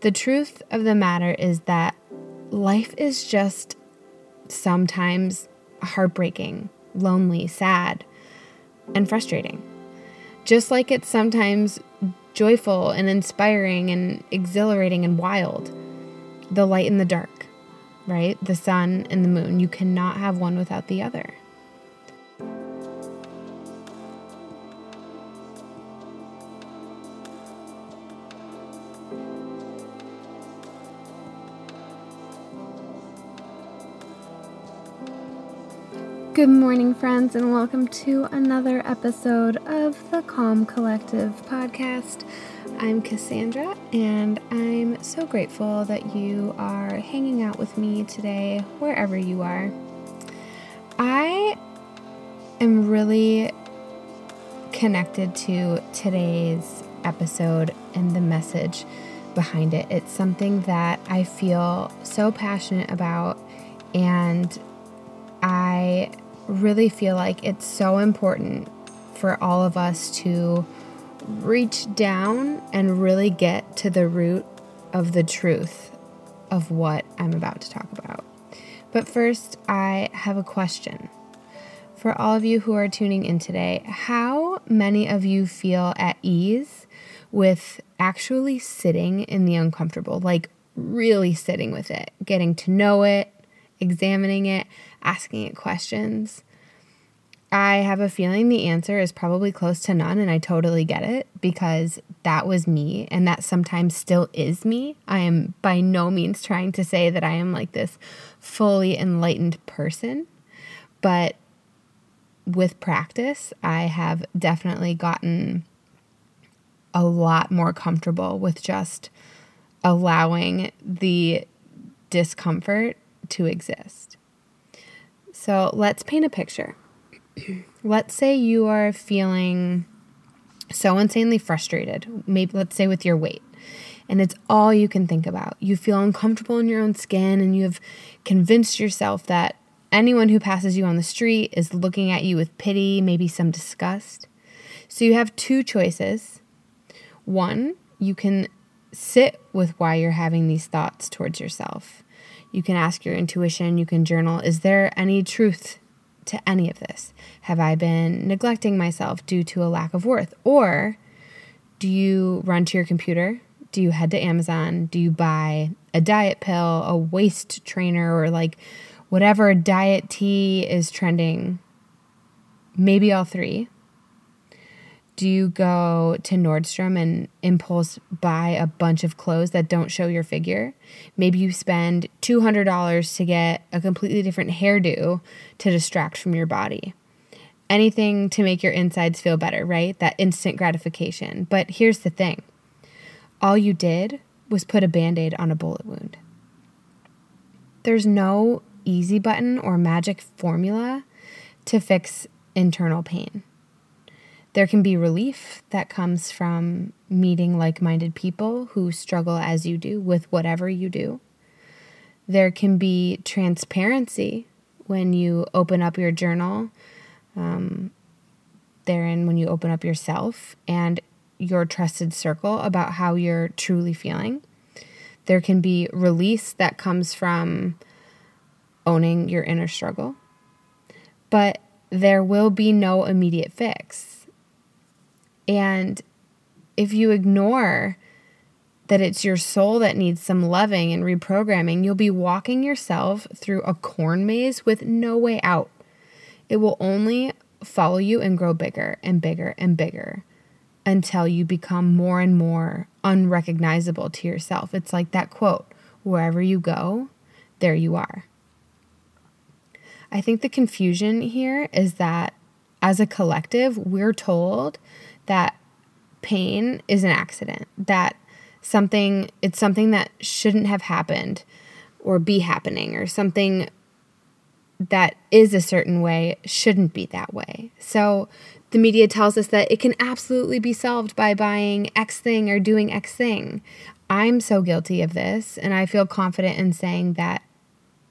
The truth of the matter is that life is just sometimes heartbreaking, lonely, sad, and frustrating. Just like it's sometimes joyful and inspiring and exhilarating and wild. The light and the dark, right? The sun and the moon. You cannot have one without the other. Good morning, friends, and welcome to another episode of the Calm Collective podcast. I'm Cassandra, and I'm so grateful that you are hanging out with me today, wherever you are. I am really connected to today's episode and the message behind it. It's something that I feel so passionate about, and I really feel like it's so important for all of us to reach down and really get to the root of the truth of what I'm about to talk about. But first, I have a question. For all of you who are tuning in today, how many of you feel at ease with actually sitting in the uncomfortable, like really sitting with it, getting to know it, examining it, asking it questions? I have a feeling the answer is probably close to none, and I totally get it because that was me, and that sometimes still is me. I am by no means trying to say that I am like this fully enlightened person, but with practice, I have definitely gotten a lot more comfortable with just allowing the discomfort to exist. So let's paint a picture. Let's say you are feeling so insanely frustrated, maybe let's say with your weight, and it's all you can think about. You feel uncomfortable in your own skin, and you have convinced yourself that anyone who passes you on the street is looking at you with pity, maybe some disgust. So you have two choices. One, you can sit with why you're having these thoughts towards yourself. You can ask your intuition, you can journal. Is there any truth to any of this? Have I been neglecting myself due to a lack of worth? Or do you run to your computer? Do you head to Amazon? Do you buy a diet pill, a waist trainer, or like whatever diet tea is trending? Maybe all three. Do you go to Nordstrom and impulse buy a bunch of clothes that don't show your figure? Maybe you spend $200 to get a completely different hairdo to distract from your body. Anything to make your insides feel better, right? That instant gratification. But here's the thing. All you did was put a Band-Aid on a bullet wound. There's no easy button or magic formula to fix internal pain. There can be relief that comes from meeting like-minded people who struggle as you do with whatever you do. There can be transparency when you open up your journal, therein when you open up yourself and your trusted circle about how you're truly feeling. There can be release that comes from owning your inner struggle. But there will be no immediate fix. And if you ignore that it's your soul that needs some loving and reprogramming, you'll be walking yourself through a corn maze with no way out. It will only follow you and grow bigger and bigger and bigger until you become more and more unrecognizable to yourself. It's like that quote, wherever you go, there you are. I think the confusion here is that as a collective, we're told that pain is an accident, that it's something that shouldn't have happened or be happening, or something that is a certain way shouldn't be that way. So the media tells us that it can absolutely be solved by buying X thing or doing X thing. I'm so guilty of this, and I feel confident in saying that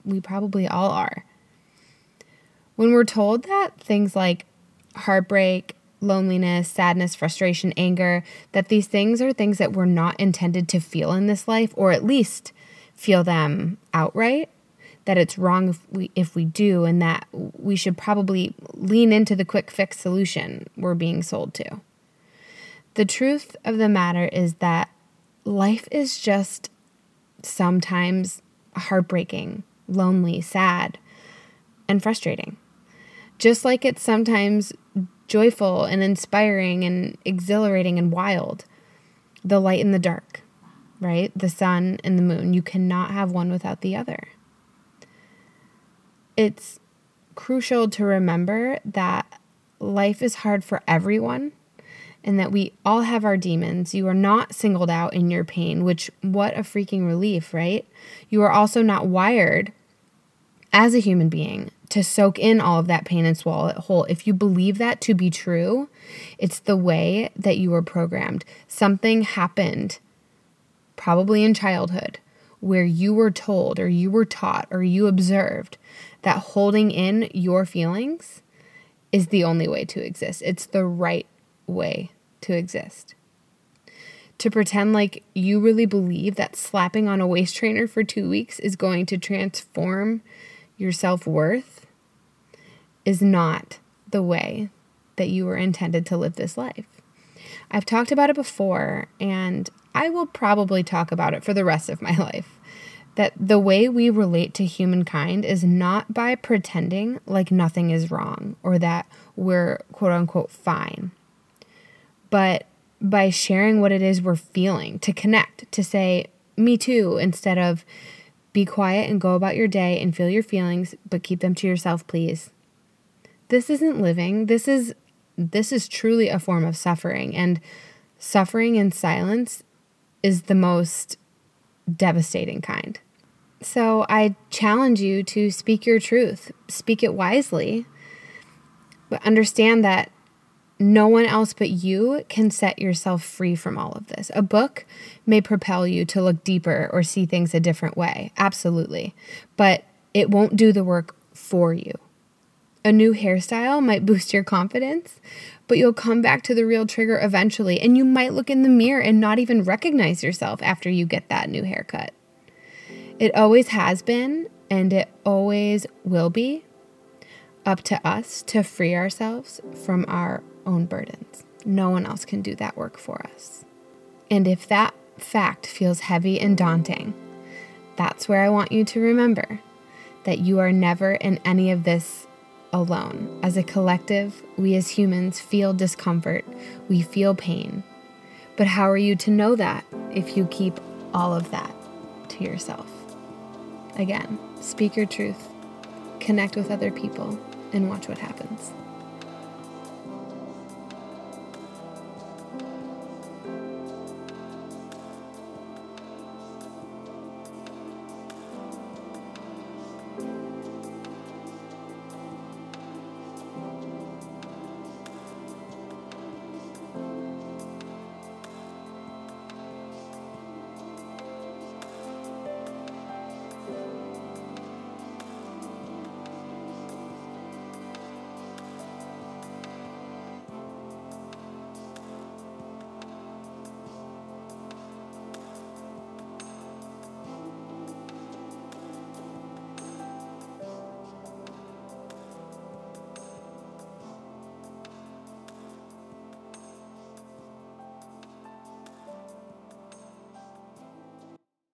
we probably all are. When we're told that things like heartbreak, loneliness, sadness, frustration, anger, that these things are things that we're not intended to feel in this life, or at least feel them outright, that it's wrong if we do, and that we should probably lean into the quick fix solution we're being sold to. The truth of the matter is that life is just sometimes heartbreaking, lonely, sad, and frustrating. Just like it's sometimes joyful and inspiring and exhilarating and wild. The light and the dark, right? The sun and the moon. You cannot have one without the other. It's crucial to remember that life is hard for everyone and that we all have our demons. You are not singled out in your pain, which, what a freaking relief, right? You are also not wired as a human being to soak in all of that pain and swallow it whole. If you believe that to be true, it's the way that you were programmed. Something happened, probably in childhood, where you were told or you were taught or you observed that holding in your feelings is the only way to exist. It's the right way to exist. To pretend like you really believe that slapping on a waist trainer for 2 weeks is going to transform your self-worth is not the way that you were intended to live this life. I've talked about it before, and I will probably talk about it for the rest of my life, that the way we relate to humankind is not by pretending like nothing is wrong or that we're quote-unquote fine, but by sharing what it is we're feeling, to connect, to say, me too, instead of be quiet and go about your day and feel your feelings, but keep them to yourself, please. This isn't living. This is truly a form of suffering, and suffering in silence is the most devastating kind. So I challenge you to speak your truth, speak it wisely, but understand that no one else but you can set yourself free from all of this. A book may propel you to look deeper or see things a different way, absolutely, but it won't do the work for you. A new hairstyle might boost your confidence, but you'll come back to the real trigger eventually, and you might look in the mirror and not even recognize yourself after you get that new haircut. It always has been, and it always will be, up to us to free ourselves from our own burdens. No one else can do that work for us. And if that fact feels heavy and daunting, that's where I want you to remember that you are never in any of this alone. As a collective, we as humans feel discomfort, we feel pain. But how are you to know that if you keep all of that to yourself? Again, speak your truth, connect with other people, and watch what happens.